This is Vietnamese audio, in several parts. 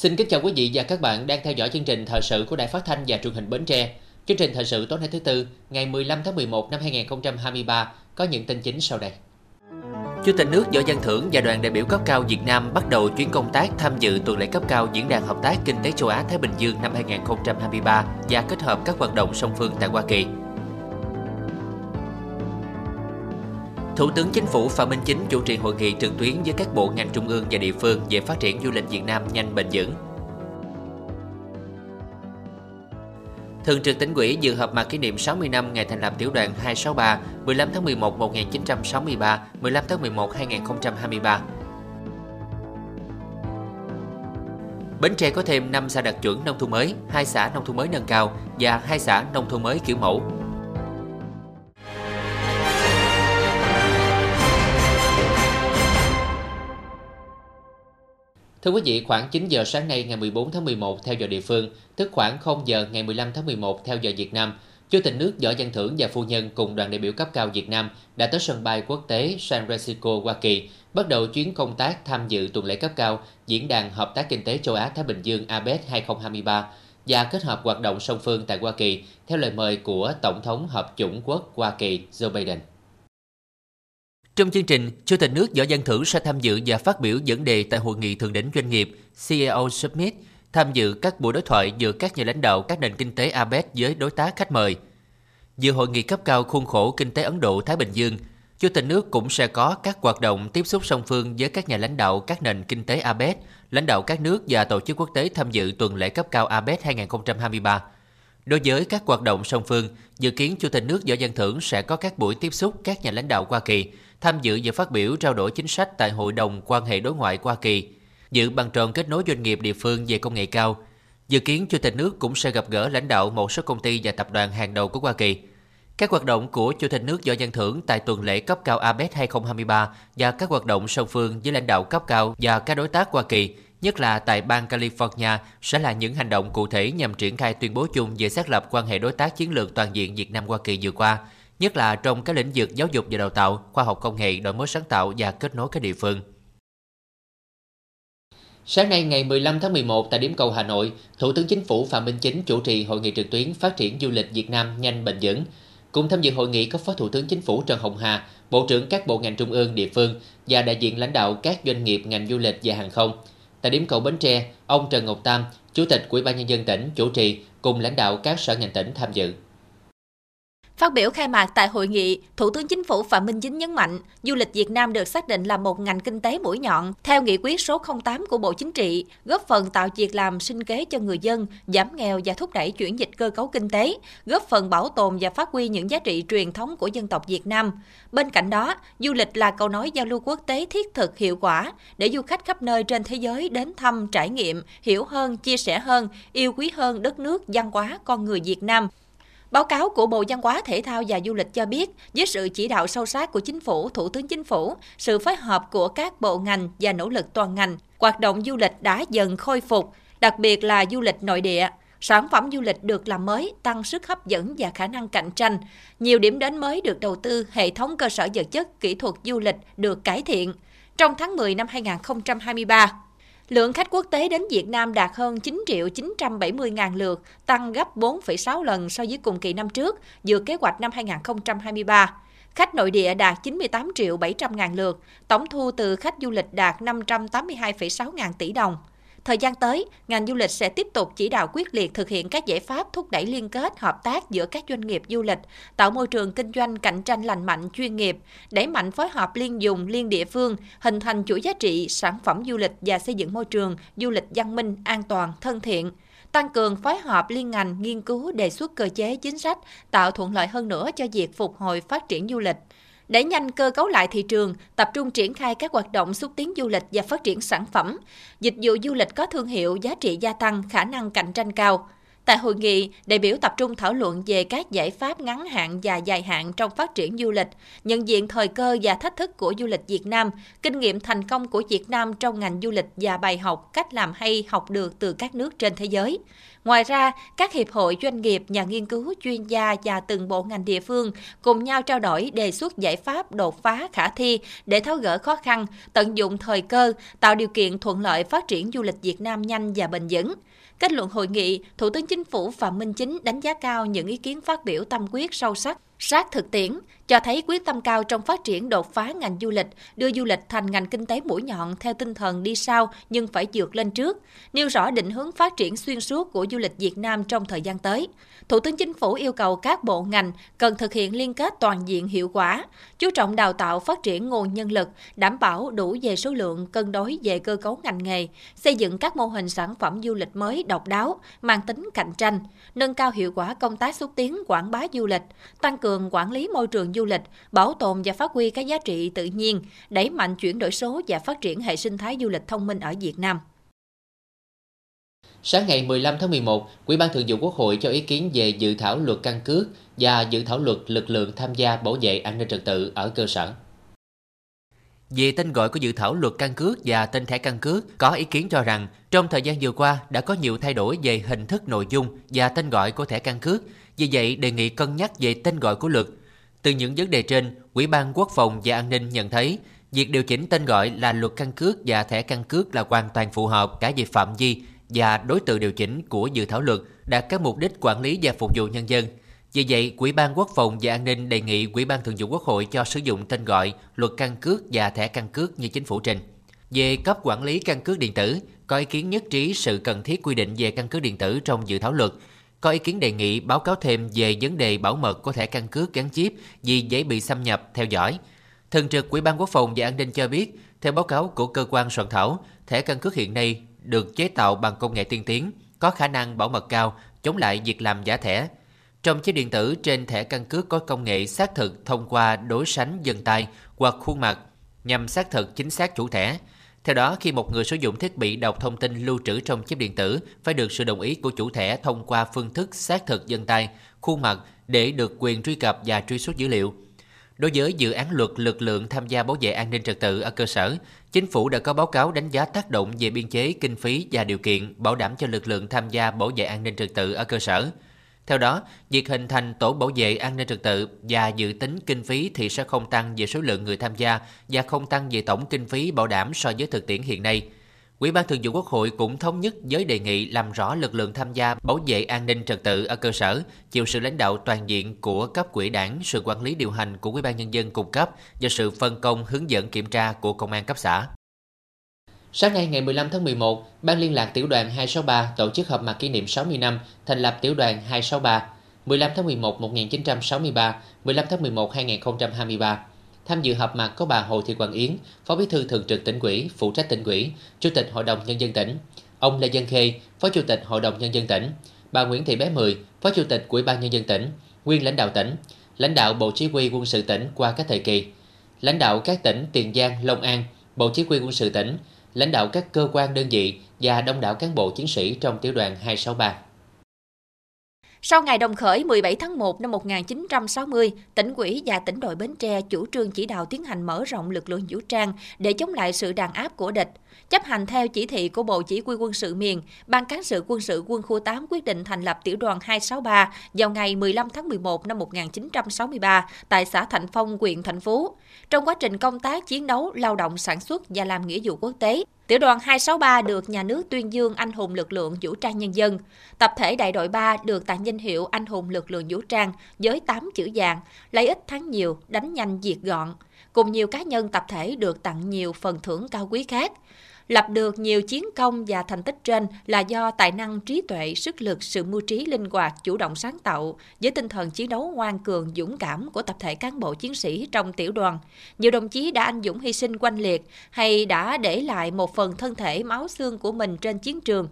Xin kính chào quý vị và các bạn đang theo dõi chương trình thời sự của Đài Phát thanh và Truyền hình Bến Tre. Chương trình thời sự tối nay thứ Tư, ngày 15 tháng 11 năm 2023 có những tin chính sau đây. Chủ tịch nước Võ Văn Thưởng và đoàn đại biểu cấp cao Việt Nam bắt đầu chuyến công tác tham dự tuần lễ cấp cao Diễn đàn Hợp tác Kinh tế Châu Á-Thái Bình Dương năm 2023 và kết hợp các hoạt động song phương tại Hoa Kỳ. Thủ tướng Chính phủ Phạm Minh Chính chủ trì hội nghị trực tuyến với các bộ ngành trung ương và địa phương về phát triển du lịch Việt Nam nhanh bền vững. Thường trực Tỉnh ủy dự họp mặt kỷ niệm 60 năm ngày thành lập Tiểu đoàn 263, 15 tháng 11 1963, 15 tháng 11 2023. Bến Tre có thêm 5 xã đạt chuẩn nông thôn mới, 2 xã nông thôn mới nâng cao và 2 xã nông thôn mới kiểu mẫu. Thưa quý vị, khoảng 9 giờ sáng nay ngày 14 tháng 11 theo giờ địa phương, tức khoảng 0 giờ ngày 15 tháng 11 theo giờ Việt Nam, Chủ tịch nước Võ Văn Thưởng và phu nhân cùng đoàn đại biểu cấp cao Việt Nam đã tới sân bay quốc tế San Francisco, Hoa Kỳ, bắt đầu chuyến công tác tham dự tuần lễ cấp cao Diễn đàn Hợp tác Kinh tế Châu Á-Thái Bình Dương APEC 2023 và kết hợp hoạt động song phương tại Hoa Kỳ theo lời mời của Tổng thống Hợp chủng quốc Hoa Kỳ Joe Biden. Trong chương trình, Chủ tịch nước Võ Văn Thưởng sẽ tham dự và phát biểu dẫn đề tại Hội nghị Thượng đỉnh Doanh nghiệp CEO Summit, tham dự các buổi đối thoại giữa các nhà lãnh đạo các nền kinh tế APEC với đối tác khách mời. Dự hội nghị cấp cao khuôn khổ kinh tế Ấn Độ-Thái Bình Dương, Chủ tịch nước cũng sẽ có các hoạt động tiếp xúc song phương với các nhà lãnh đạo các nền kinh tế APEC, lãnh đạo các nước và tổ chức quốc tế tham dự tuần lễ cấp cao APEC 2023. Đối với các hoạt động song phương, dự kiến Chủ tịch nước Võ Văn Thưởng sẽ có các buổi tiếp xúc các nhà lãnh đạo Hoa Kỳ, tham dự và phát biểu trao đổi chính sách tại Hội đồng quan hệ đối ngoại Hoa Kỳ, dự bàn tròn kết nối doanh nghiệp địa phương về công nghệ cao. Dự kiến Chủ tịch nước cũng sẽ gặp gỡ lãnh đạo một số công ty và tập đoàn hàng đầu của Hoa Kỳ. Các hoạt động của Chủ tịch nước Võ Văn Thưởng tại tuần lễ cấp cao APEC 2023 và các hoạt động song phương với lãnh đạo cấp cao và các đối tác Hoa Kỳ, nhất là tại bang California, sẽ là những hành động cụ thể nhằm triển khai tuyên bố chung về xác lập quan hệ đối tác chiến lược toàn diện Việt Nam-Hoa Kỳ vừa qua, nhất là trong các lĩnh vực giáo dục và đào tạo, khoa học công nghệ, đổi mới sáng tạo và kết nối các địa phương. Sáng nay ngày 15 tháng 11 tại điểm cầu Hà Nội, Thủ tướng Chính phủ Phạm Minh Chính chủ trì hội nghị trực tuyến phát triển du lịch Việt Nam nhanh bền vững. Cùng tham dự hội nghị có Phó Thủ tướng Chính phủ Trần Hồng Hà, Bộ trưởng các bộ ngành trung ương, địa phương và đại diện lãnh đạo các doanh nghiệp ngành du lịch và hàng không. Tại điểm cầu Bến Tre, ông Trần Ngọc Tam, Chủ tịch Ủy ban Nhân dân tỉnh chủ trì cùng lãnh đạo các sở ngành tỉnh tham dự. Phát biểu khai mạc tại hội nghị, Thủ tướng Chính phủ Phạm Minh Chính nhấn mạnh, du lịch Việt Nam được xác định là một ngành kinh tế mũi nhọn theo nghị quyết số 08 của Bộ Chính trị, góp phần tạo việc làm sinh kế cho người dân, giảm nghèo và thúc đẩy chuyển dịch cơ cấu kinh tế, góp phần bảo tồn và phát huy những giá trị truyền thống của dân tộc Việt Nam. Bên cạnh đó, du lịch là cầu nối giao lưu quốc tế thiết thực hiệu quả để du khách khắp nơi trên thế giới đến thăm, trải nghiệm, hiểu hơn, chia sẻ hơn, yêu quý hơn đất nước, văn hóa, con người Việt Nam. Báo cáo của Bộ Văn hóa, Thể thao và Du lịch cho biết, với sự chỉ đạo sâu sát của Chính phủ, Thủ tướng Chính phủ, sự phối hợp của các bộ ngành và nỗ lực toàn ngành, hoạt động du lịch đã dần khôi phục, đặc biệt là du lịch nội địa. Sản phẩm du lịch được làm mới, tăng sức hấp dẫn và khả năng cạnh tranh. Nhiều điểm đến mới được đầu tư, hệ thống cơ sở vật chất, kỹ thuật du lịch được cải thiện. Trong tháng 10 năm 2023, lượng khách quốc tế đến Việt Nam đạt hơn 9.970.000 lượt, tăng gấp 4,6 lần so với cùng kỳ năm trước, vượt kế hoạch năm 2023. Khách nội địa đạt 98.700.000 lượt, tổng thu từ khách du lịch đạt 582,6 tỷ đồng. Thời gian tới, ngành du lịch sẽ tiếp tục chỉ đạo quyết liệt thực hiện các giải pháp thúc đẩy liên kết, hợp tác giữa các doanh nghiệp du lịch, tạo môi trường kinh doanh cạnh tranh lành mạnh, chuyên nghiệp, đẩy mạnh phối hợp liên vùng, liên địa phương, hình thành chuỗi giá trị, sản phẩm du lịch và xây dựng môi trường du lịch văn minh, an toàn, thân thiện. Tăng cường phối hợp liên ngành, nghiên cứu, đề xuất cơ chế, chính sách, tạo thuận lợi hơn nữa cho việc phục hồi phát triển du lịch. Đẩy nhanh cơ cấu lại thị trường, tập trung triển khai các hoạt động xúc tiến du lịch và phát triển sản phẩm, dịch vụ du lịch có thương hiệu, giá trị gia tăng, khả năng cạnh tranh cao. Tại hội nghị, đại biểu tập trung thảo luận về các giải pháp ngắn hạn và dài hạn trong phát triển du lịch, nhận diện thời cơ và thách thức của du lịch Việt Nam, kinh nghiệm thành công của Việt Nam trong ngành du lịch và bài học cách làm hay học được từ các nước trên thế giới. Ngoài ra, các hiệp hội doanh nghiệp, nhà nghiên cứu, chuyên gia và từng bộ ngành địa phương cùng nhau trao đổi đề xuất giải pháp đột phá khả thi để tháo gỡ khó khăn, tận dụng thời cơ, tạo điều kiện thuận lợi phát triển du lịch Việt Nam nhanh và bền vững. Kết luận hội nghị, Thủ tướng Chính phủ Phạm Minh Chính đánh giá cao những ý kiến phát biểu tâm quyết sâu sắc, sát thực tiễn, cho thấy quyết tâm cao trong phát triển đột phá ngành du lịch, đưa du lịch thành ngành kinh tế mũi nhọn theo tinh thần đi sau nhưng phải vượt lên trước, nêu rõ định hướng phát triển xuyên suốt của du lịch Việt Nam trong thời gian tới. Thủ tướng Chính phủ yêu cầu các bộ ngành cần thực hiện liên kết toàn diện hiệu quả, chú trọng đào tạo phát triển nguồn nhân lực, đảm bảo đủ về số lượng, cân đối về cơ cấu ngành nghề, xây dựng các mô hình sản phẩm du lịch mới độc đáo, mang tính cạnh tranh, nâng cao hiệu quả công tác xúc tiến quảng bá du lịch, tăng cường quản lý môi trường du lịch, bảo tồn và phát huy các giá trị tự nhiên, đẩy mạnh chuyển đổi số và phát triển hệ sinh thái du lịch thông minh ở Việt Nam. Sáng ngày 15 tháng 11, Ủy ban Thường vụ Quốc hội cho ý kiến về dự thảo luật căn cước và dự thảo luật lực lượng tham gia bảo vệ an ninh trật tự ở cơ sở. Về tên gọi của dự thảo luật căn cước và tên thẻ căn cước, có ý kiến cho rằng trong thời gian vừa qua đã có nhiều thay đổi về hình thức, nội dung và tên gọi của thẻ căn cước. Vì vậy, đề nghị cân nhắc về tên gọi của luật. Từ những vấn đề trên, Ủy ban Quốc phòng và An ninh nhận thấy việc điều chỉnh tên gọi là luật căn cước và thẻ căn cước là hoàn toàn phù hợp cả về phạm vi và đối tượng điều chỉnh của dự thảo luật, đạt các mục đích quản lý và phục vụ nhân dân. Vì vậy, Ủy ban Quốc phòng và An ninh đề nghị Ủy ban Thường vụ Quốc hội cho sử dụng tên gọi luật căn cước và thẻ căn cước như chính phủ trình. Về cấp quản lý căn cước điện tử, có ý kiến nhất trí sự cần thiết quy định về căn cước điện tử trong dự thảo luật. Có ý kiến đề nghị báo cáo thêm về vấn đề bảo mật của thẻ căn cước gắn chip vì dễ bị xâm nhập, theo dõi. Thường trực Ủy ban Quốc phòng và An ninh cho biết, theo báo cáo của cơ quan soạn thảo, thẻ căn cước hiện nay được chế tạo bằng công nghệ tiên tiến, có khả năng bảo mật cao, chống lại việc làm giả thẻ. Trong chip điện tử trên thẻ căn cước có công nghệ xác thực thông qua đối sánh vân tay hoặc khuôn mặt nhằm xác thực chính xác chủ thẻ. Theo đó, khi một người sử dụng thiết bị đọc thông tin lưu trữ trong chip điện tử, phải được sự đồng ý của chủ thẻ thông qua phương thức xác thực vân tay, khuôn mặt để được quyền truy cập và truy xuất dữ liệu. Đối với dự án luật lực lượng tham gia bảo vệ an ninh trật tự ở cơ sở, Chính phủ đã có báo cáo đánh giá tác động về biên chế, kinh phí và điều kiện bảo đảm cho lực lượng tham gia bảo vệ an ninh trật tự ở cơ sở. Theo đó, việc hình thành tổ bảo vệ an ninh trật tự và dự tính kinh phí thì sẽ không tăng về số lượng người tham gia và không tăng về tổng kinh phí bảo đảm so với thực tiễn hiện nay. Ủy ban Thường vụ Quốc hội cũng thống nhất với đề nghị làm rõ lực lượng tham gia bảo vệ an ninh trật tự ở cơ sở chịu sự lãnh đạo toàn diện của cấp ủy Đảng, sự quản lý điều hành của Ủy ban Nhân dân cung cấp và sự phân công hướng dẫn kiểm tra của Công an cấp xã. Sáng nay ngày 15 tháng 11, Ban liên lạc Tiểu đoàn 263 tổ chức họp mặt kỷ niệm 60 năm thành lập Tiểu đoàn 263, 15 tháng 11 1963, 15 tháng 11 2023. Tham dự họp mặt có bà Hồ Thị Quảng Yến, Phó Bí thư Thường trực Tỉnh ủy, phụ trách Tỉnh ủy, Chủ tịch Hội đồng Nhân dân tỉnh, ông Lê Văn Khê, Phó Chủ tịch Hội đồng Nhân dân tỉnh, bà Nguyễn Thị Bé Mười, Phó Chủ tịch Ủy ban Nhân dân tỉnh, nguyên lãnh đạo tỉnh, lãnh đạo Bộ Chỉ huy Quân sự tỉnh qua các thời kỳ, lãnh đạo các tỉnh Tiền Giang, Long An, Bộ Chỉ huy Quân sự tỉnh, lãnh đạo các cơ quan đơn vị và đông đảo cán bộ chiến sĩ trong Tiểu đoàn 263. Sau ngày đồng khởi 17 tháng 1 năm 1960, Tỉnh ủy và Tỉnh đội Bến Tre chủ trương chỉ đạo tiến hành mở rộng lực lượng vũ trang để chống lại sự đàn áp của địch. Chấp hành theo chỉ thị của Bộ Chỉ huy Quân sự miền, Ban cán sự quân sự quân khu 8 quyết định thành lập Tiểu đoàn 263 vào ngày 15 tháng 11 năm 1963 tại xã Thạnh Phong, huyện Thạnh Phú. Trong quá trình công tác, chiến đấu, lao động, sản xuất và làm nghĩa vụ quốc tế, Tiểu đoàn 263 được nhà nước tuyên dương anh hùng lực lượng vũ trang nhân dân. Tập thể đại đội 3 được tặng danh hiệu anh hùng lực lượng vũ trang với 8 chữ vàng, lấy ít thắng nhiều, đánh nhanh diệt gọn, cùng nhiều cá nhân tập thể được tặng nhiều phần thưởng cao quý khác. Lập được nhiều chiến công và thành tích trên là do tài năng, trí tuệ, sức lực, sự mưu trí linh hoạt, chủ động sáng tạo với tinh thần chiến đấu ngoan cường, dũng cảm của tập thể cán bộ chiến sĩ trong tiểu đoàn. Nhiều đồng chí đã anh dũng hy sinh oanh liệt hay đã để lại một phần thân thể máu xương của mình trên chiến trường.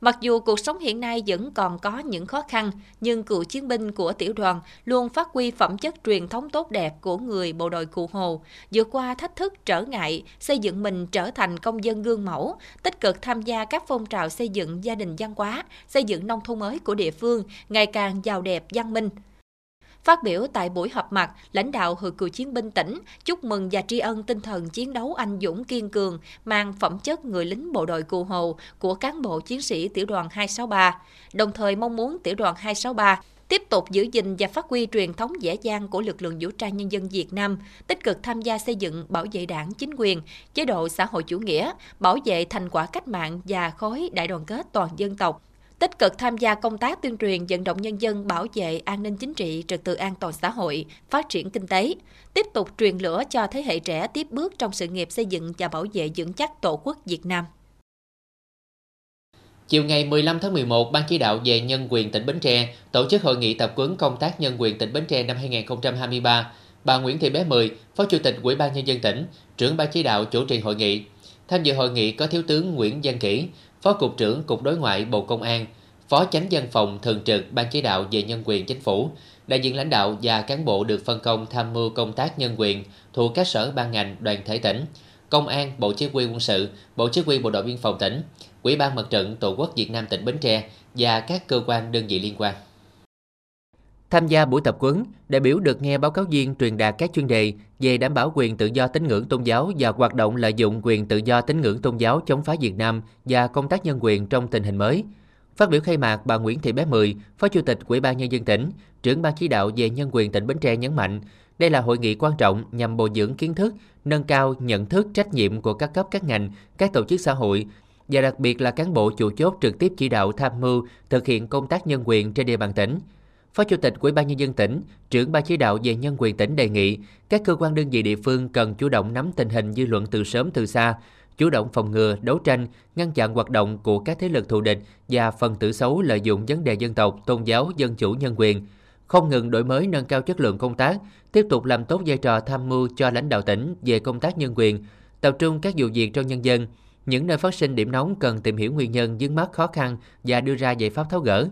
Mặc dù cuộc sống hiện nay vẫn còn có những khó khăn, nhưng cựu chiến binh của tiểu đoàn luôn phát huy phẩm chất truyền thống tốt đẹp của người bộ đội Cụ Hồ, vượt qua thách thức trở ngại, xây dựng mình trở thành công dân gương mẫu, tích cực tham gia các phong trào xây dựng gia đình văn hóa, xây dựng nông thôn mới của địa phương, ngày càng giàu đẹp văn minh. Phát biểu tại buổi họp mặt, lãnh đạo Hội Cựu chiến binh tỉnh chúc mừng và tri ân tinh thần chiến đấu anh dũng kiên cường, mang phẩm chất người lính bộ đội Cụ Hồ của cán bộ chiến sĩ tiểu đoàn 263, đồng thời mong muốn tiểu đoàn 263 tiếp tục giữ gìn và phát huy truyền thống dễ dàng của lực lượng vũ trang nhân dân Việt Nam, tích cực tham gia xây dựng, bảo vệ đảng, chính quyền, chế độ xã hội chủ nghĩa, bảo vệ thành quả cách mạng và khối đại đoàn kết toàn dân tộc, tích cực tham gia công tác tuyên truyền vận động nhân dân bảo vệ an ninh chính trị, trật tự an toàn xã hội, phát triển kinh tế, tiếp tục truyền lửa cho thế hệ trẻ tiếp bước trong sự nghiệp xây dựng và bảo vệ vững chắc Tổ quốc Việt Nam. Chiều ngày 15 tháng 11, Ban chỉ đạo về nhân quyền tỉnh Bến Tre tổ chức hội nghị tập huấn công tác nhân quyền tỉnh Bến Tre năm 2023. Bà Nguyễn Thị Bé Mười, Phó Chủ tịch Ủy ban Nhân dân tỉnh, trưởng Ban chỉ đạo chủ trì hội nghị. Tham dự hội nghị có Thiếu tướng Nguyễn Văn Kỳ, Phó Cục trưởng Cục Đối ngoại Bộ Công an, Phó Chánh Văn phòng Thường trực Ban chỉ đạo về nhân quyền Chính phủ, đại diện lãnh đạo và cán bộ được phân công tham mưu công tác nhân quyền thuộc các sở ban ngành đoàn thể tỉnh, Công an, Bộ Chỉ huy Quân sự, Bộ Chỉ huy Bộ đội Biên phòng tỉnh, Ủy ban Mặt trận Tổ quốc Việt Nam tỉnh Bến Tre và các cơ quan đơn vị liên quan. Tham gia buổi tập huấn, đại biểu được nghe báo cáo viên truyền đạt các chuyên đề về đảm bảo quyền tự do tín ngưỡng tôn giáo và hoạt động lợi dụng quyền tự do tín ngưỡng tôn giáo chống phá Việt Nam và công tác nhân quyền trong tình hình mới. Phát biểu khai mạc, bà Nguyễn Thị Bé Mười, Phó Chủ tịch Ủy ban Nhân dân tỉnh, trưởng Ban chỉ đạo về nhân quyền tỉnh Bến Tre nhấn mạnh, đây là hội nghị quan trọng nhằm bồi dưỡng kiến thức, nâng cao nhận thức trách nhiệm của các cấp các ngành, các tổ chức xã hội, và đặc biệt là cán bộ chủ chốt trực tiếp chỉ đạo tham mưu thực hiện công tác nhân quyền trên địa bàn tỉnh. Phó Chủ tịch Ủy ban Nhân dân tỉnh, trưởng Ban chỉ đạo về nhân quyền tỉnh đề nghị các cơ quan đơn vị địa phương cần chủ động nắm tình hình dư luận từ sớm từ xa, chủ động phòng ngừa, đấu tranh, ngăn chặn hoạt động của các thế lực thù địch và phần tử xấu lợi dụng vấn đề dân tộc, tôn giáo, dân chủ, nhân quyền, không ngừng đổi mới nâng cao chất lượng công tác, tiếp tục làm tốt vai trò tham mưu cho lãnh đạo tỉnh về công tác nhân quyền, tập trung các vụ việc trong nhân dân, những nơi phát sinh điểm nóng cần tìm hiểu nguyên nhân vướng mắc khó khăn và đưa ra giải pháp tháo gỡ.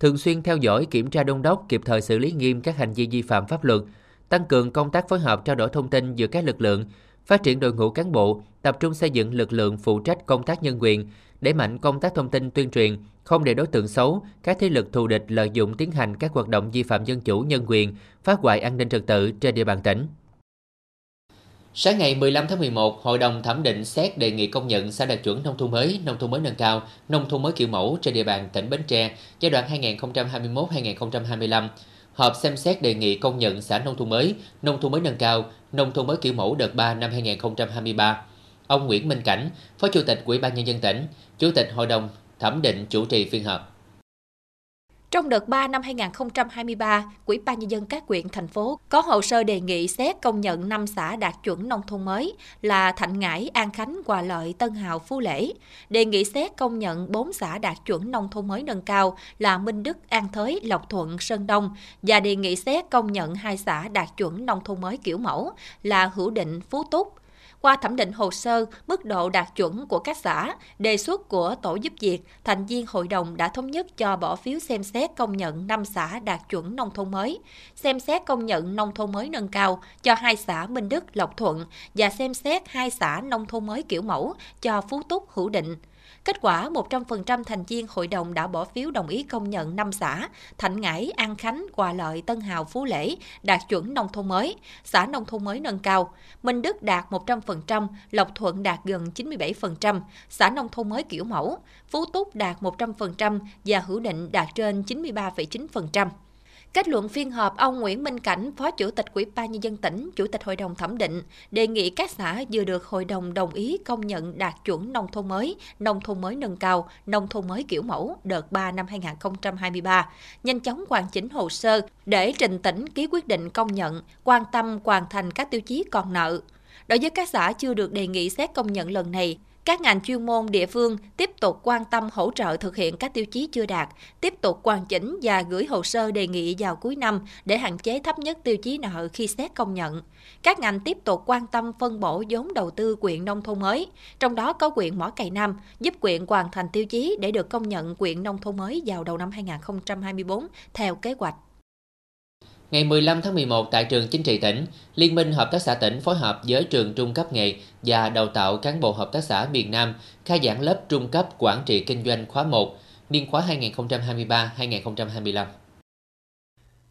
Thường xuyên theo dõi, kiểm tra đôn đốc, kịp thời xử lý nghiêm các hành vi vi phạm pháp luật, tăng cường công tác phối hợp trao đổi thông tin giữa các lực lượng, phát triển đội ngũ cán bộ, tập trung xây dựng lực lượng phụ trách công tác nhân quyền, đẩy mạnh công tác thông tin tuyên truyền, không để đối tượng xấu, các thế lực thù địch lợi dụng tiến hành các hoạt động vi phạm dân chủ nhân quyền, phá hoại an ninh trật tự trên địa bàn tỉnh. Sáng ngày 15 tháng 11, Hội đồng thẩm định xét đề nghị công nhận xã đạt chuẩn nông thôn mới nâng cao, nông thôn mới kiểu mẫu trên địa bàn tỉnh Bến Tre giai đoạn 2021-2025. Họp xem xét đề nghị công nhận xã nông thôn mới nâng cao, nông thôn mới kiểu mẫu đợt 3 năm 2023. Ông Nguyễn Minh Cảnh, Phó Chủ tịch Ủy ban Nhân dân tỉnh, Chủ tịch Hội đồng thẩm định chủ trì phiên họp. Trong đợt 3 năm 2023, Ủy ban Nhân dân các huyện, thành phố có hồ sơ đề nghị xét công nhận 5 xã đạt chuẩn nông thôn mới là Thạnh Ngãi, An Khánh, Hòa Lợi, Tân Hào, Phú Lễ. Đề nghị xét công nhận 4 xã đạt chuẩn nông thôn mới nâng cao là Minh Đức, An Thới, Lộc Thuận, Sơn Đông. Và đề nghị xét công nhận 2 xã đạt chuẩn nông thôn mới kiểu mẫu là Hữu Định, Phú Túc. Qua thẩm định hồ sơ, mức độ đạt chuẩn của các xã, đề xuất của tổ giúp việc, thành viên hội đồng đã thống nhất cho bỏ phiếu xem xét công nhận 5 xã đạt chuẩn nông thôn mới, xem xét công nhận nông thôn mới nâng cao cho 2 xã Minh Đức, Lộc Thuận và xem xét 2 xã nông thôn mới kiểu mẫu cho Phú Túc, Hữu Định. Kết quả, 100% thành viên hội đồng đã bỏ phiếu đồng ý công nhận 5 xã, Thạnh Ngãi, An Khánh, Hòa Lợi, Tân Hào, Phú Lễ đạt chuẩn nông thôn mới, xã nông thôn mới nâng cao. Minh Đức đạt 100%, Lộc Thuận đạt gần 97%, xã nông thôn mới kiểu mẫu, Phú Túc đạt 100% và Hữu Định đạt trên 93,9%. Kết luận phiên họp, ông Nguyễn Minh Cảnh, Phó Chủ tịch Ủy ban Nhân dân tỉnh, Chủ tịch Hội đồng thẩm định, đề nghị các xã vừa được hội đồng đồng ý công nhận đạt chuẩn nông thôn mới nâng cao, nông thôn mới kiểu mẫu đợt 3 năm 2023, nhanh chóng hoàn chỉnh hồ sơ để trình tỉnh ký quyết định công nhận, quan tâm hoàn thành các tiêu chí còn nợ. Đối với các xã chưa được đề nghị xét công nhận lần này, Các ngành chuyên môn địa phương tiếp tục quan tâm hỗ trợ thực hiện các tiêu chí chưa đạt, tiếp tục hoàn chỉnh và gửi hồ sơ đề nghị vào cuối năm để hạn chế thấp nhất tiêu chí nợ khi xét công nhận. Các ngành tiếp tục quan tâm phân bổ vốn đầu tư huyện nông thôn mới, trong đó có huyện Mỏ Cày Nam, giúp huyện hoàn thành tiêu chí để được công nhận huyện nông thôn mới vào đầu năm 2024 theo kế hoạch. Ngày 15 tháng 11 tại trường chính trị tỉnh, Liên minh Hợp tác xã tỉnh phối hợp với trường trung cấp nghề và đào tạo cán bộ Hợp tác xã miền Nam khai giảng lớp trung cấp quản trị kinh doanh khóa 1, niên khóa 2023-2025.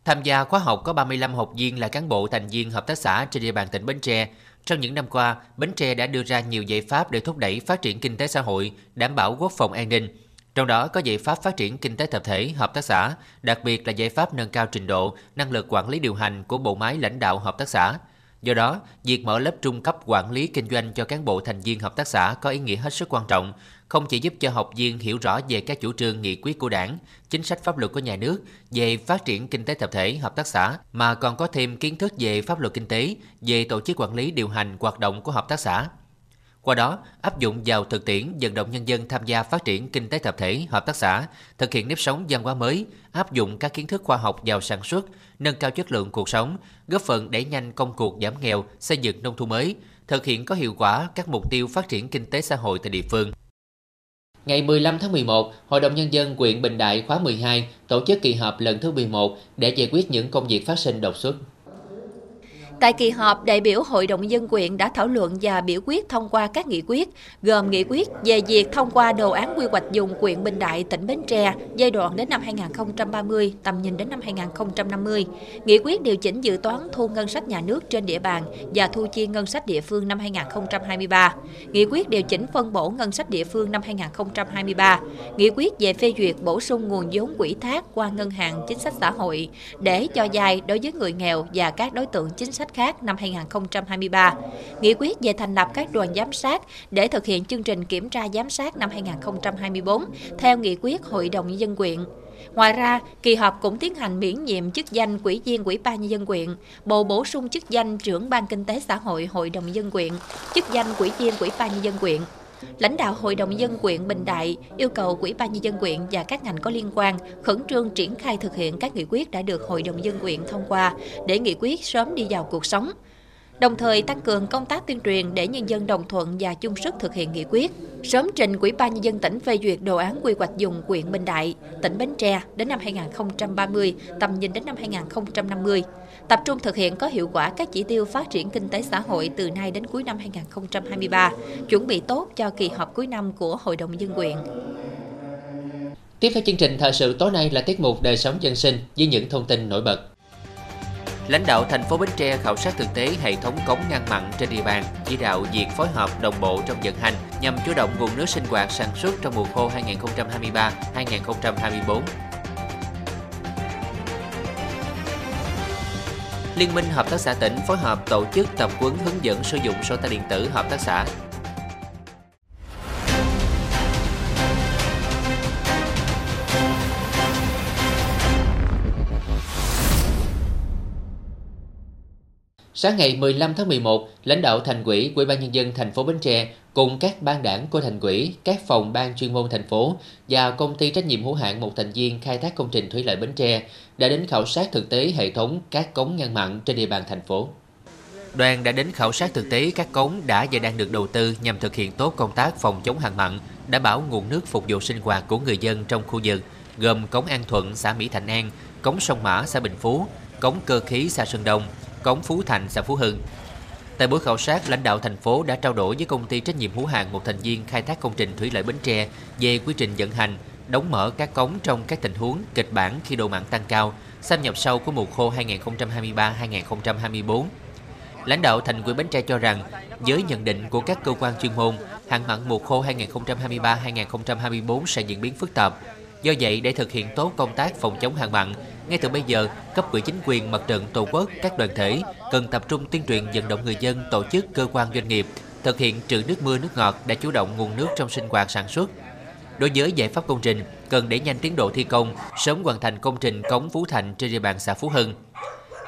Tham gia khóa học có 35 học viên là cán bộ thành viên hợp tác xã trên địa bàn tỉnh Bến Tre. Trong những năm qua, Bến Tre đã đưa ra nhiều giải pháp để thúc đẩy phát triển kinh tế xã hội, đảm bảo quốc phòng an ninh. Trong đó có giải pháp phát triển kinh tế tập thể, hợp tác xã, đặc biệt là giải pháp nâng cao trình độ, năng lực quản lý điều hành của bộ máy lãnh đạo hợp tác xã. Do đó, việc mở lớp trung cấp quản lý kinh doanh cho cán bộ thành viên hợp tác xã có ý nghĩa hết sức quan trọng, không chỉ giúp cho học viên hiểu rõ về các chủ trương nghị quyết của Đảng, chính sách pháp luật của nhà nước về phát triển kinh tế tập thể, hợp tác xã, mà còn có thêm kiến thức về pháp luật kinh tế, về tổ chức quản lý điều hành hoạt động của hợp tác xã. Qua đó, áp dụng vào thực tiễn vận động nhân dân tham gia phát triển kinh tế tập thể, hợp tác xã, thực hiện nếp sống văn hóa mới, áp dụng các kiến thức khoa học vào sản xuất, nâng cao chất lượng cuộc sống, góp phần đẩy nhanh công cuộc giảm nghèo, xây dựng nông thôn mới, thực hiện có hiệu quả các mục tiêu phát triển kinh tế xã hội tại địa phương. Ngày 15 tháng 11, Hội đồng Nhân dân huyện Bình Đại khóa 12 tổ chức kỳ họp lần thứ 11 để giải quyết những công việc phát sinh đột xuất. Tại kỳ họp, đại biểu Hội đồng Nhân dân huyện đã thảo luận và biểu quyết thông qua các nghị quyết, gồm nghị quyết về việc thông qua đồ án quy hoạch vùng huyện Bình Đại, tỉnh Bến Tre, giai đoạn đến năm 2030, tầm nhìn đến năm 2050, nghị quyết điều chỉnh dự toán thu ngân sách nhà nước trên địa bàn và thu chi ngân sách địa phương năm 2023, nghị quyết điều chỉnh phân bổ ngân sách địa phương năm 2023, nghị quyết về phê duyệt bổ sung nguồn vốn ủy thác qua ngân hàng chính sách xã hội để cho vay đối với người nghèo và các đối tượng chính sách khác năm 2023, nghị quyết về thành lập các đoàn giám sát để thực hiện chương trình kiểm tra giám sát năm 2024 theo nghị quyết Hội đồng Nhân dân huyện. Ngoài ra, kỳ họp cũng tiến hành miễn nhiệm chức danh Ủy viên Ủy ban Nhân dân huyện, bổ sung chức danh trưởng ban kinh tế xã hội Hội đồng Nhân dân huyện, chức danh Ủy viên Ủy ban Nhân dân huyện. Lãnh đạo Hội đồng Nhân dân huyện Bình Đại yêu cầu Ủy ban Nhân dân huyện và các ngành có liên quan khẩn trương triển khai thực hiện các nghị quyết đã được Hội đồng Nhân dân huyện thông qua để nghị quyết sớm đi vào cuộc sống, đồng thời tăng cường công tác tuyên truyền để nhân dân đồng thuận và chung sức thực hiện nghị quyết, sớm trình Ủy ban Nhân dân tỉnh phê duyệt đồ án quy hoạch vùng huyện Bình Đại, tỉnh Bến Tre đến năm 2030, tầm nhìn đến năm 2050, tập trung thực hiện có hiệu quả các chỉ tiêu phát triển kinh tế xã hội từ nay đến cuối năm 2023, chuẩn bị tốt cho kỳ họp cuối năm của Hội đồng Nhân dân huyện. Tiếp theo chương trình thời sự tối nay là tiết mục đời sống dân sinh với những thông tin nổi bật. Lãnh đạo thành phố Bến Tre khảo sát thực tế hệ thống cống ngăn mặn trên địa bàn, chỉ đạo việc phối hợp đồng bộ trong vận hành nhằm chủ động nguồn nước sinh hoạt sản xuất trong mùa khô 2023-2024. Liên minh Hợp tác xã tỉnh phối hợp tổ chức tập huấn hướng dẫn sử dụng sổ tay điện tử hợp tác xã. Sáng ngày 15 tháng 11, lãnh đạo Thành ủy, Ủy ban Nhân dân thành phố Bến Tre cùng các ban đảng của Thành ủy, các phòng ban chuyên môn thành phố và công ty trách nhiệm hữu hạn một thành viên khai thác công trình thủy lợi Bến Tre đã đến khảo sát thực tế hệ thống các cống ngăn mặn trên địa bàn thành phố. Đoàn đã đến khảo sát thực tế các cống đã và đang được đầu tư nhằm thực hiện tốt công tác phòng chống hạn mặn, đảm bảo nguồn nước phục vụ sinh hoạt của người dân trong khu vực, gồm cống An Thuận, xã Mỹ Thạnh An, cống Sông Mã, xã Bình Phú, cống Cơ Khí, xã Sơn Đông, cống Phú Thành, xã Phú Hưng. Tại buổi khảo sát, lãnh đạo thành phố đã trao đổi với công ty trách nhiệm hữu hạn một thành viên khai thác công trình thủy lợi Bến Tre về quy trình vận hành, đóng mở các cống trong các tình huống kịch bản khi độ mặn tăng cao, xâm nhập sâu của mùa khô 2023-2024. Lãnh đạo Thành ủy Bến Tre cho rằng, với nhận định của các cơ quan chuyên môn, hạn mặn mùa khô 2023-2024 sẽ diễn biến phức tạp. Do vậy, để thực hiện tốt công tác phòng chống hạn mặn, ngay từ bây giờ, cấp ủy chính quyền, mặt trận tổ quốc, các đoàn thể cần tập trung tuyên truyền vận động người dân, tổ chức, cơ quan doanh nghiệp thực hiện trữ nước mưa, nước ngọt để chủ động nguồn nước trong sinh hoạt sản xuất. Đối với giải pháp công trình, cần đẩy nhanh tiến độ thi công, sớm hoàn thành công trình cống Phú Thành trên địa bàn xã Phú Hưng.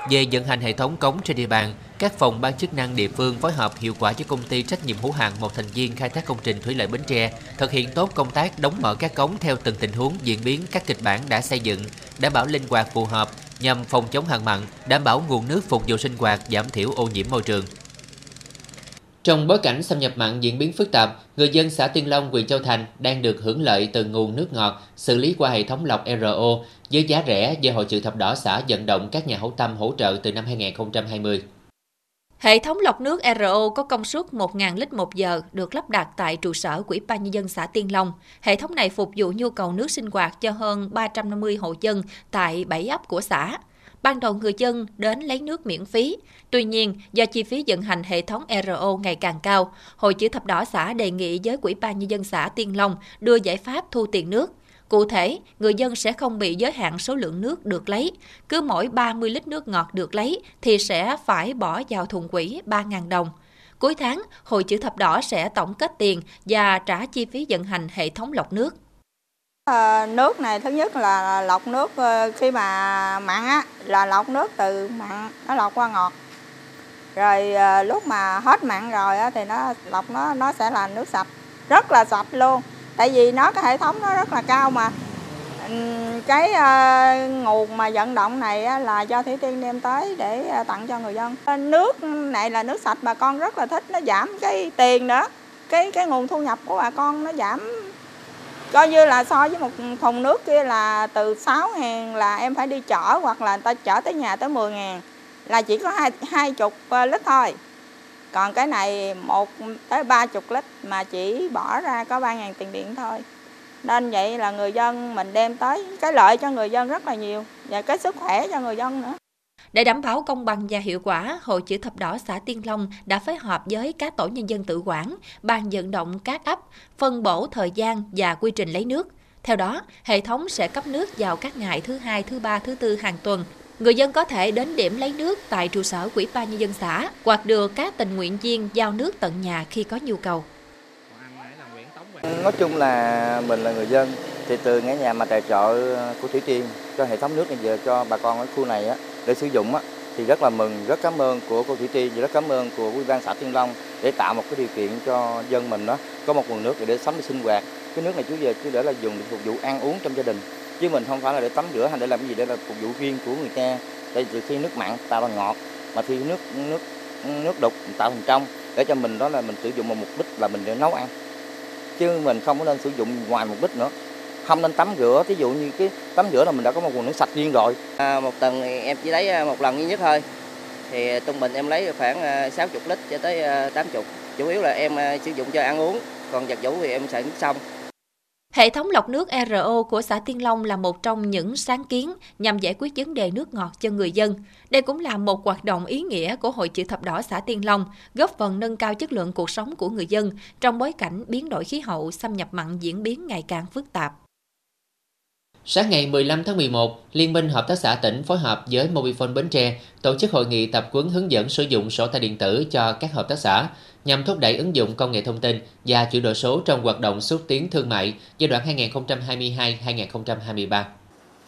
Về vận hành hệ thống cống trên địa bàn, các phòng ban chức năng địa phương phối hợp hiệu quả với công ty trách nhiệm hữu hạn một thành viên khai thác công trình thủy lợi Bến Tre thực hiện tốt công tác đóng mở các cống theo từng tình huống diễn biến các kịch bản đã xây dựng, đảm bảo linh hoạt phù hợp nhằm phòng chống hạn mặn, đảm bảo nguồn nước phục vụ sinh hoạt, giảm thiểu ô nhiễm môi trường. Trong bối cảnh xâm nhập mặn diễn biến phức tạp, người dân xã Tiên Long, huyện Châu Thành đang được hưởng lợi từ nguồn nước ngọt xử lý qua hệ thống lọc RO với giá rẻ do Hội Chữ Thập Đỏ xã vận động các nhà hảo tâm hỗ trợ từ năm 2020. Hệ thống lọc nước RO có công suất 1.000 lít một giờ được lắp đặt tại trụ sở của Ủy ban Nhân dân xã Tiên Long. Hệ thống này phục vụ nhu cầu nước sinh hoạt cho hơn 350 hộ dân tại 7 ấp của xã. Ban đầu người dân đến lấy nước miễn phí. Tuy nhiên, do chi phí vận hành hệ thống RO ngày càng cao, Hội Chữ Thập Đỏ xã đề nghị với Ủy ban Nhân dân xã Tiên Long đưa giải pháp thu tiền nước. Cụ thể, người dân sẽ không bị giới hạn số lượng nước được lấy. Cứ mỗi 30 lít nước ngọt được lấy thì sẽ phải bỏ vào thùng quỹ 3.000 đồng. Cuối tháng, Hội Chữ Thập Đỏ sẽ tổng kết tiền và trả chi phí vận hành hệ thống lọc nước. Nước này thứ nhất là lọc nước khi mà mặn á, là lọc nước từ mặn nó lọc qua ngọt. Rồi lúc mà hết mặn rồi á, thì nó lọc nó sẽ là nước sạch, rất là sạch luôn. Tại vì cái hệ thống nó rất là cao mà. Cái nguồn mà vận động này á, là do Thủy Tiên đem tới để tặng cho người dân. Nước này là nước sạch bà con rất là thích, nó giảm cái tiền nữa. Cái nguồn thu nhập của bà con nó giảm. Coi như là so với một thùng nước kia là từ 6.000 là em phải đi chở, hoặc là người ta chở tới nhà tới 10.000 là chỉ có 20 lít thôi. Còn cái này 1 tới 30 lít mà chỉ bỏ ra có 3.000 tiền điện thôi. Nên vậy là người dân mình đem tới cái lợi cho người dân rất là nhiều và cái sức khỏe cho người dân nữa. Để đảm bảo công bằng và hiệu quả, Hội Chữ Thập Đỏ xã Tiên Long đã phối hợp với các tổ nhân dân tự quản, ban vận động các ấp, phân bổ thời gian và quy trình lấy nước. Theo đó, hệ thống sẽ cấp nước vào các ngày thứ Hai, thứ Ba, thứ Tư hàng tuần. Người dân có thể đến điểm lấy nước tại trụ sở Ủy ban Nhân dân xã hoặc đưa các tình nguyện viên giao nước tận nhà khi có nhu cầu. Nói chung là mình là người dân, thì từ ngã nhà mà tài trợ của Thủy Tiên cho hệ thống nước này về cho bà con ở khu này á, để sử dụng á, thì rất là mừng, rất cảm ơn của cô Thủy Tiên và rất cảm ơn của Ủy ban xã Tiên Long để tạo một cái điều kiện cho dân mình đó có một nguồn nước để sống, để sinh hoạt. Cái nước này chú về chứ để là dùng để phục vụ ăn uống trong gia đình, chứ mình không phải là để tắm rửa hay để làm cái gì, để là phục vụ riêng của người ta. Tại vì khi nước mặn tạo thành ngọt, mà khi nước đục tạo thành trong, để cho mình đó là mình sử dụng một mục đích là mình để nấu ăn, chứ mình không có nên sử dụng ngoài mục đích nữa. Không nên tắm rửa, ví dụ như cái tắm rửa là mình đã có một nguồn nước sạch riêng rồi. Một tuần thì em chỉ lấy một lần duy nhất thôi, thì trung bình em lấy khoảng 60 lít cho tới 80, chủ yếu là em sử dụng cho ăn uống, còn giặt giũ thì em xài nước sông. Hệ thống lọc nước RO của xã Tiên Long là một trong những sáng kiến nhằm giải quyết vấn đề nước ngọt cho người dân. Đây cũng là một hoạt động ý nghĩa của Hội Chữ Thập Đỏ xã Tiên Long, góp phần nâng cao chất lượng cuộc sống của người dân trong bối cảnh biến đổi khí hậu, xâm nhập mặn diễn biến ngày càng phức tạp. Sáng ngày 15 tháng 11, Liên minh Hợp tác xã tỉnh phối hợp với Mobifone Bến Tre tổ chức hội nghị tập huấn hướng dẫn sử dụng sổ tay điện tử cho các hợp tác xã nhằm thúc đẩy ứng dụng công nghệ thông tin và chuyển đổi số trong hoạt động xúc tiến thương mại giai đoạn 2022-2023.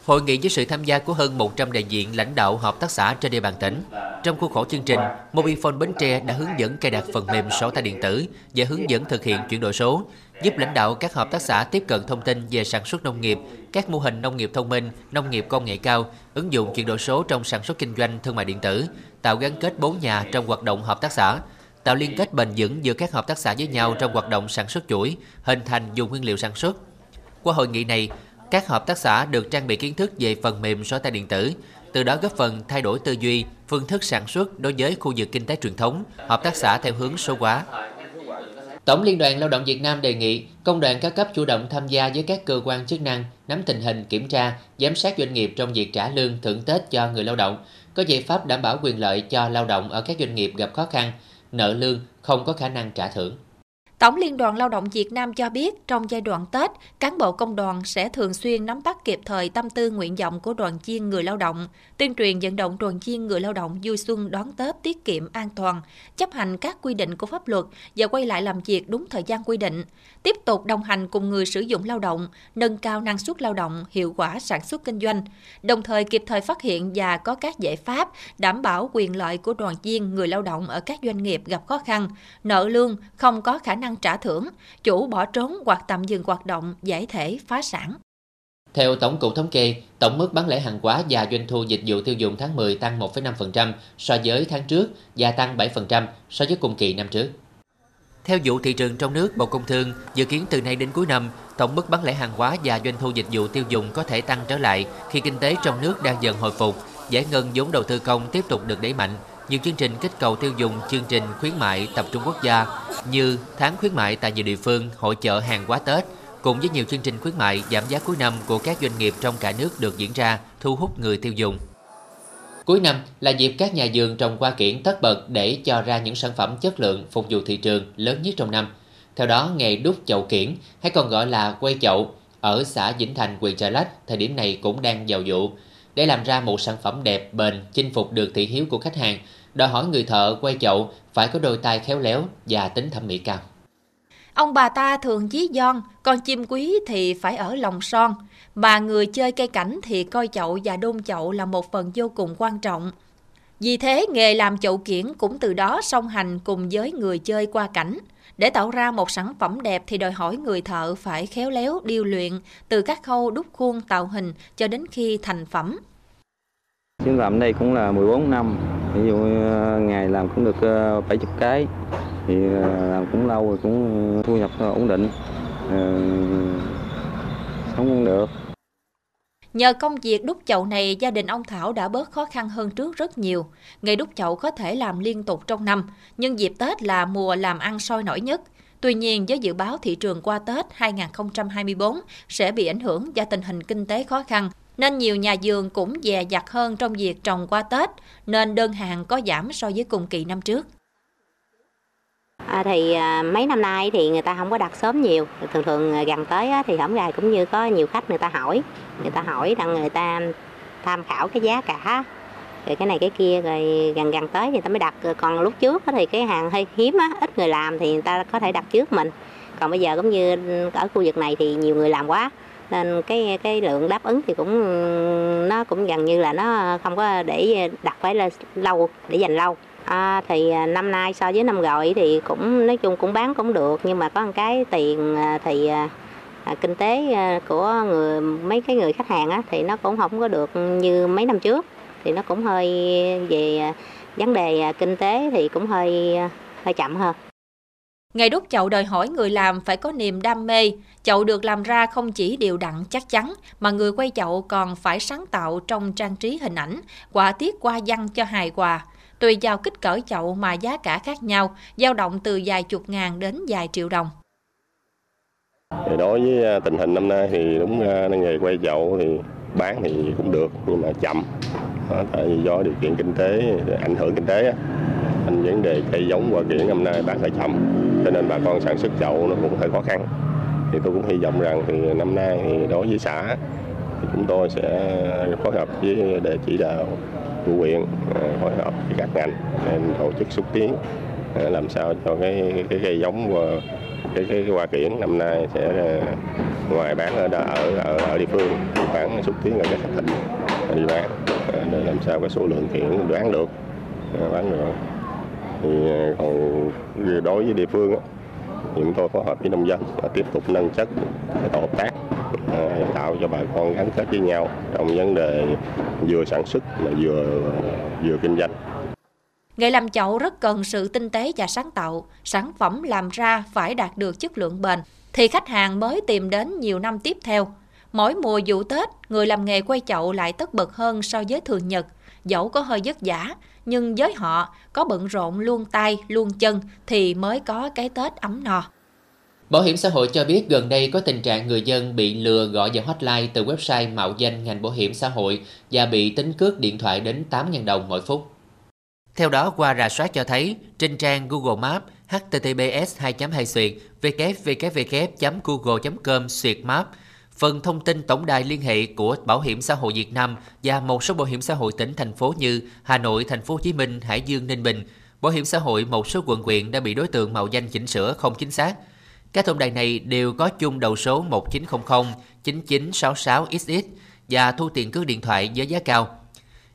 Hội nghị với sự tham gia của hơn 100 đại diện lãnh đạo hợp tác xã trên địa bàn tỉnh. Trong khuôn khổ chương trình, Mobifone Bến Tre đã hướng dẫn cài đặt phần mềm sổ tay điện tử và hướng dẫn thực hiện chuyển đổi số, giúp lãnh đạo các hợp tác xã tiếp cận thông tin về sản xuất nông nghiệp, các mô hình nông nghiệp thông minh, nông nghiệp công nghệ cao, ứng dụng chuyển đổi số trong sản xuất kinh doanh thương mại điện tử, tạo gắn kết 4 nhà trong hoạt động hợp tác xã, tạo liên kết bền vững giữa các hợp tác xã với nhau trong hoạt động sản xuất chuỗi, hình thành vùng nguyên liệu sản xuất. Qua hội nghị này, các hợp tác xã được trang bị kiến thức về phần mềm sổ tay điện tử, từ đó góp phần thay đổi tư duy, phương thức sản xuất đối với khu vực kinh tế truyền thống, hợp tác xã theo hướng số hóa. Tổng Liên đoàn Lao động Việt Nam đề nghị công đoàn các cấp chủ động tham gia với các cơ quan chức năng, nắm tình hình, kiểm tra, giám sát doanh nghiệp trong việc trả lương, thưởng Tết cho người lao động, có giải pháp đảm bảo quyền lợi cho lao động ở các doanh nghiệp gặp khó khăn, nợ lương, không có khả năng trả thưởng. Tổng Liên đoàn Lao động Việt Nam cho biết, trong giai đoạn Tết, cán bộ công đoàn sẽ thường xuyên nắm bắt kịp thời tâm tư nguyện vọng của đoàn viên người lao động, tuyên truyền vận động đoàn viên người lao động vui xuân đón Tết tiết kiệm an toàn, chấp hành các quy định của pháp luật và quay lại làm việc đúng thời gian quy định, tiếp tục đồng hành cùng người sử dụng lao động, nâng cao năng suất lao động, hiệu quả sản xuất kinh doanh, đồng thời kịp thời phát hiện và có các giải pháp đảm bảo quyền lợi của đoàn viên người lao động ở các doanh nghiệp gặp khó khăn, nợ lương, không có khả năng trả thưởng, chủ bỏ trốn hoặc tạm dừng hoạt động, giải thể, phá sản. Theo Tổng cục Thống kê, tổng mức bán lẻ hàng hóa và doanh thu dịch vụ tiêu dùng tháng 10 tăng 1,5% so với tháng trước và tăng 7% so với cùng kỳ năm trước. Theo vụ thị trường trong nước, Bộ Công Thương dự kiến từ nay đến cuối năm, tổng mức bán lẻ hàng hóa và doanh thu dịch vụ tiêu dùng có thể tăng trở lại khi kinh tế trong nước đang dần hồi phục, giải ngân vốn đầu tư công tiếp tục được đẩy mạnh. Nhiều chương trình kích cầu tiêu dùng, chương trình khuyến mại tập trung quốc gia như tháng khuyến mại tại nhiều địa phương, hội chợ hàng hóa Tết, cùng với nhiều chương trình khuyến mại giảm giá cuối năm của các doanh nghiệp trong cả nước được diễn ra, thu hút người tiêu dùng. Cuối năm là dịp các nhà vườn trồng hoa kiển tất bật để cho ra những sản phẩm chất lượng phục vụ thị trường lớn nhất trong năm. Theo đó, nghề đúc chậu kiển, hay còn gọi là quay chậu, ở xã Vĩnh Thành, huyện Chợ Lách, thời điểm này cũng đang vào vụ. Để làm ra một sản phẩm đẹp, bền, chinh phục được thị hiếu của khách hàng, đòi hỏi người thợ quay chậu phải có đôi tay khéo léo và tính thẩm mỹ cao. Ông bà ta thường ví von, con chim quý thì phải ở lòng son, mà người chơi cây cảnh thì coi chậu và đôn chậu là một phần vô cùng quan trọng. Vì thế, nghề làm chậu kiển cũng từ đó song hành cùng với người chơi qua cảnh. Để tạo ra một sản phẩm đẹp thì đòi hỏi người thợ phải khéo léo điêu luyện từ các khâu đúc khuôn tạo hình cho đến khi thành phẩm. Sinh phẩm đây cũng là 14 năm, ví dụ ngày làm cũng được 70 cái, thì làm cũng lâu rồi, cũng thu nhập ổn định, sống cũng được. Nhờ công việc đúc chậu này, gia đình ông Thảo đã bớt khó khăn hơn trước rất nhiều. Nghề đúc chậu có thể làm liên tục trong năm, nhưng dịp Tết là mùa làm ăn sôi nổi nhất. Tuy nhiên, với dự báo thị trường qua Tết 2024 sẽ bị ảnh hưởng do tình hình kinh tế khó khăn, nên nhiều nhà vườn cũng dè dặt hơn trong việc trồng qua Tết, nên đơn hàng có giảm so với cùng kỳ năm trước. Mấy năm nay thì người ta không có đặt sớm nhiều, thường gần tới thì hổm gài cũng như có nhiều khách người ta hỏi rằng người ta tham khảo cái giá cả rồi cái này cái kia, rồi gần tới thì ta mới đặt. Còn lúc trước thì cái hàng hơi hiếm á, ít người làm thì người ta có thể đặt trước mình, còn bây giờ cũng như ở khu vực này thì nhiều người làm quá nên cái lượng đáp ứng thì cũng gần như là nó không có để đặt phải là lâu, để dành lâu. Thì năm nay so với năm rồi thì cũng nói chung cũng bán cũng được, nhưng mà có một cái tiền thì kinh tế của mấy người khách hàng á, thì nó cũng không có được như mấy năm trước, thì nó cũng hơi về vấn đề kinh tế thì cũng hơi chậm hơn. Nghề đúc chậu đòi hỏi người làm phải có niềm đam mê. Chậu được làm ra không chỉ đều đặn chắc chắn, mà người quay chậu còn phải sáng tạo trong trang trí hình ảnh, họa tiết hoa văn cho hài hòa. Tùy vào kích cỡ chậu mà giá cả khác nhau, dao động từ vài chục ngàn đến vài triệu đồng. Đối với tình hình năm nay thì đúng ra nghề quay chậu thì bán thì cũng được, nhưng mà chậm. Tại vì do điều kiện kinh tế, ảnh hưởng kinh tế, thành vấn đề cây giống hoa kiển năm nay bán hơi chậm, cho nên bà con sản xuất chậu nó cũng hơi khó khăn. Thì tôi cũng hy vọng rằng thì năm nay thì đối với xã thì chúng tôi sẽ phối hợp với để chỉ đạo của huyện, phối hợp với các ngành để tổ chức xúc tiến làm sao cho cái cây giống và cái hoa kiển năm nay sẽ ngoài bán ở địa phương, bán xúc tiến ở các tỉnh đi bán để làm sao cái số lượng kiển đoán được bán được. Thì còn đối với địa phương thì chúng tôi phối hợp với nông dân và tiếp tục nâng chất tổ hợp tác, tạo cho bà con gắn kết với nhau trong vấn đề vừa sản xuất mà vừa kinh doanh. Nghề làm chậu rất cần sự tinh tế và sáng tạo, sản phẩm làm ra phải đạt được chất lượng bền thì khách hàng mới tìm đến nhiều năm tiếp theo. Mỗi mùa vụ Tết, người làm nghề quay chậu lại tất bật hơn so với thường nhật, dẫu có hơi vất vả, nhưng với họ có bận rộn luôn tay, luôn chân thì mới có cái Tết ấm no. Bảo hiểm xã hội cho biết gần đây có tình trạng người dân bị lừa gọi vào hotline từ website mạo danh ngành bảo hiểm xã hội và bị tính cước điện thoại đến 8.000 đồng mỗi phút. Theo đó, qua rà soát cho thấy, trên trang Google Maps, https://www.google.com/map, phần thông tin tổng đài liên hệ của Bảo hiểm xã hội Việt Nam và một số bảo hiểm xã hội tỉnh, thành phố như Hà Nội, Thành phố Hồ Chí Minh, Hải Dương, Ninh Bình. Bảo hiểm xã hội một số quận huyện đã bị đối tượng mạo danh chỉnh sửa không chính xác. Các tổng đài này đều có chung đầu số 1900 9966XX và thu tiền cước điện thoại với giá cao.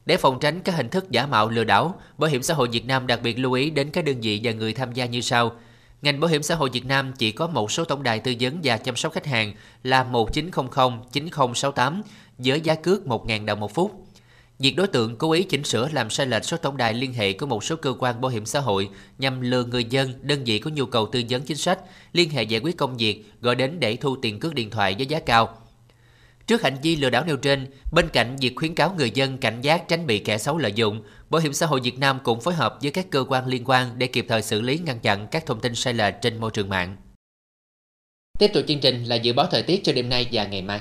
Để phòng tránh các hình thức giả mạo lừa đảo, Bảo hiểm xã hội Việt Nam đặc biệt lưu ý đến các đơn vị và người tham gia như sau. Ngành Bảo hiểm xã hội Việt Nam chỉ có một số tổng đài tư vấn và chăm sóc khách hàng là 1900 9068 với giá cước 1.000 đồng một phút. Việc đối tượng cố ý chỉnh sửa làm sai lệch số tổng đài liên hệ của một số cơ quan bảo hiểm xã hội nhằm lừa người dân, đơn vị có nhu cầu tư vấn chính sách, liên hệ giải quyết công việc, gọi đến để thu tiền cước điện thoại với giá cao. Trước hành vi lừa đảo nêu trên, bên cạnh việc khuyến cáo người dân cảnh giác tránh bị kẻ xấu lợi dụng, Bảo hiểm xã hội Việt Nam cũng phối hợp với các cơ quan liên quan để kịp thời xử lý ngăn chặn các thông tin sai lệch trên môi trường mạng. Tiếp tục chương trình là dự báo thời tiết cho đêm nay và ngày mai.